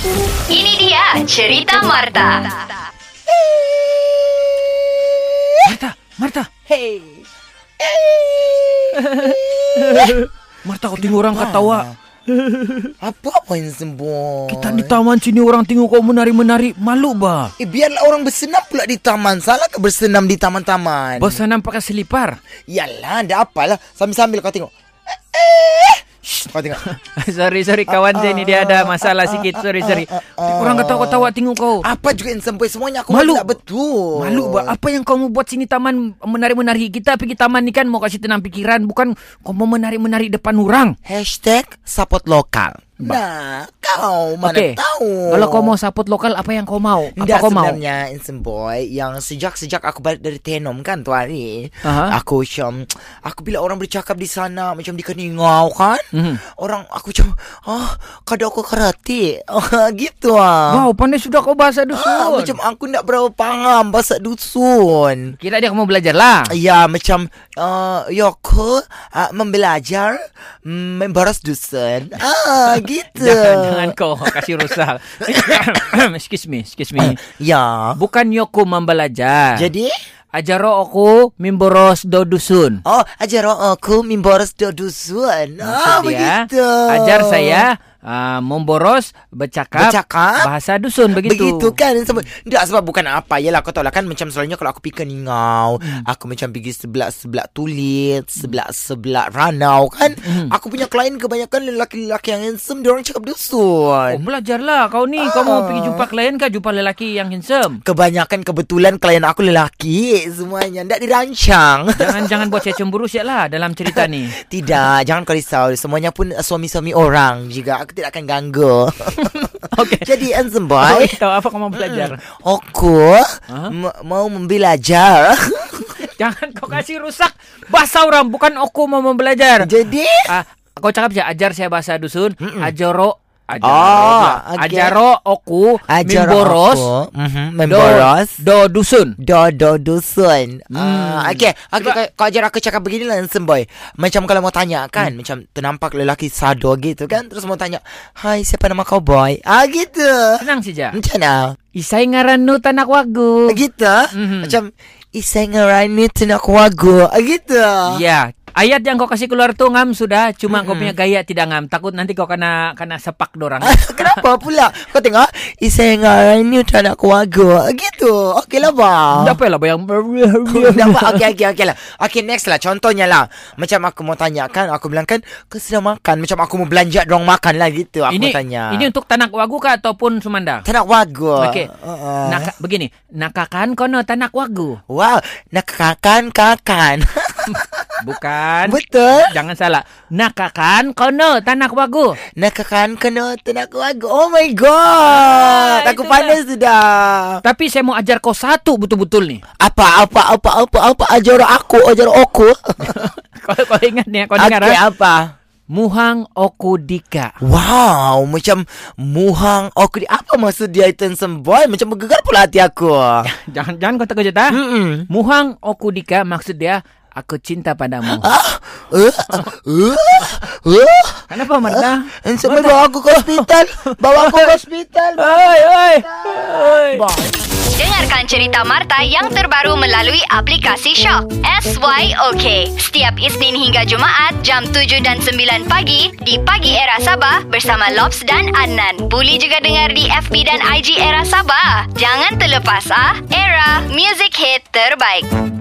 Ini dia cerita Martha. Martha. Hey. Martha, kau tengok orang ketawa. Apa Hensemboy? Kita di taman sini orang tengok kau menari-menari, malu bah. Biarlah orang bersenam pula di taman. Salah ke bersenam di taman-taman? Bersenam pakai selipar. Yalah, dah apalah. Sambil-sambil kau tengok. Shh, kau tengok. Sorry kawan, saya ni dia ada masalah sikit. Sorry. Orang ketawa-ketawa tengok kau. Apa juga Hensemboy, semuanya aku malu. Tak betul. Malu bah. Apa yang kau mau buat sini taman menari-menari? Kita pergi taman ni kan mau kasih tenang pikiran, bukan kau mau menari-menari depan orang. #support lokal. Nah, kau mana tahu. Kalau kau mau support lokal, apa yang kau mau? Apa kau mau? Sebenarnya Hensemboy, yang sejak aku balik dari Tenom kan tu hari, aku macam bila orang bercakap di sana macam di Keningau kan, orang aku macam kada aku karate. Gitu ah. Wow, pandai sudah kau bahasa dusun. Macam aku nak berapa paham bahasa dusun. Kira dia kau mau belajar lah. Ya, macam SYOK membelajar membahas dusun. Gitu. Jangan kau kasih rusak. Excuse me. Ya. Bukan yoku membelajar. Jadi? Ajaro aku memboros do dusun. Oh, ajaro aku memboros do dusun. Begitu. Ajar saya memboros bercakap bahasa dusun, begitu kan Hensemboy. Tak, sebab bukan apa. Yelah, kau tahu lah kan, macam selalunya kalau aku pergi Keningau, aku macam pergi sebelah Tulit, sebelah Ranau kan. Aku punya klien kebanyakan lelaki-lelaki yang handsome, diorang cakap dusun. Belajarlah kau ni. Kau mau pergi jumpa klien ke jumpa lelaki yang handsome? Kebanyakan kebetulan klien aku lelaki semuanya, tak dirancang. Jangan buat saya cemburu siap lah dalam cerita ni. Tidak, jangan kau risau. Semuanya pun suami-suami orang juga. Aku tidak akan ganggu. Jadi Hensemboy, tahu apa kau mau belajar? Aku mau membelajar. Jangan kau kasih rusak bahasa orang. Bukan aku mau membelajar. Jadi kau cakap saja, ajar saya bahasa dusun. Ajaro aku memboros do dusun. Okey, kau ajar aku cakap beginilah Hensemboy. Macam kalau mau tanya kan, macam ternampak lelaki sado gitu kan, terus mau tanya, "Hai, siapa nama kau, boy?" Gitu. Senang saja. Macam mana? Isai ngaranu tanak wagu. Gitu. Macam isai ngaranu tanak wagu. Gitu. Ya. Ayat yang kau kasih keluar tu ngam sudah. Cuma kau punya gaya tidak ngam. Takut nanti kau kena sepak dorang. Kenapa pula? Kau tengok, iseng ini tak nak keluarga. Gitu. Okey lah bah. Dapat lah bah yang dapat. Okey lah. Okey, next lah. Contohnya lah, macam aku mau tanya kan, aku bilang kan, kau sudah makan? Macam aku mau belanja dorang makan lah gitu. Aku ini, tanya, ini untuk tanak wagu kah ataupun Sumanda? Tanak wagu. Okey. Begini, nakakan kono tanak wagu. Wow, nakakan. Bukan. Betul. Jangan salah. Nakakan kono tanak wagu. Nakakan kono tanak wagu. Oh my god. Aku pandai sudah. Tapi saya mau ajar kau satu betul-betul nih. Apa ajar aku. Kau ingat nih, kau dengar. Okey, apa? Muhang Okudika. Wow, macam Muhang Okudika. Apa maksud dia itu Hensemboy? Macam bergegar pula hati aku. Jangan kau terkejut ah. Muhang Okudika maksud dia aku cinta padamu. Kenapa Martha? Hensemboy bawa aku ke hospital. Oi. Dengarkan cerita Martha yang terbaru melalui aplikasi SYOK SYOK setiap Isnin hingga Jumaat jam 7 dan 9 pagi di Pagi Era Sabah bersama Lobs dan Anan. Boleh juga dengar di FB dan IG Era Sabah. Jangan terlepas ah. Era, music hit terbaik.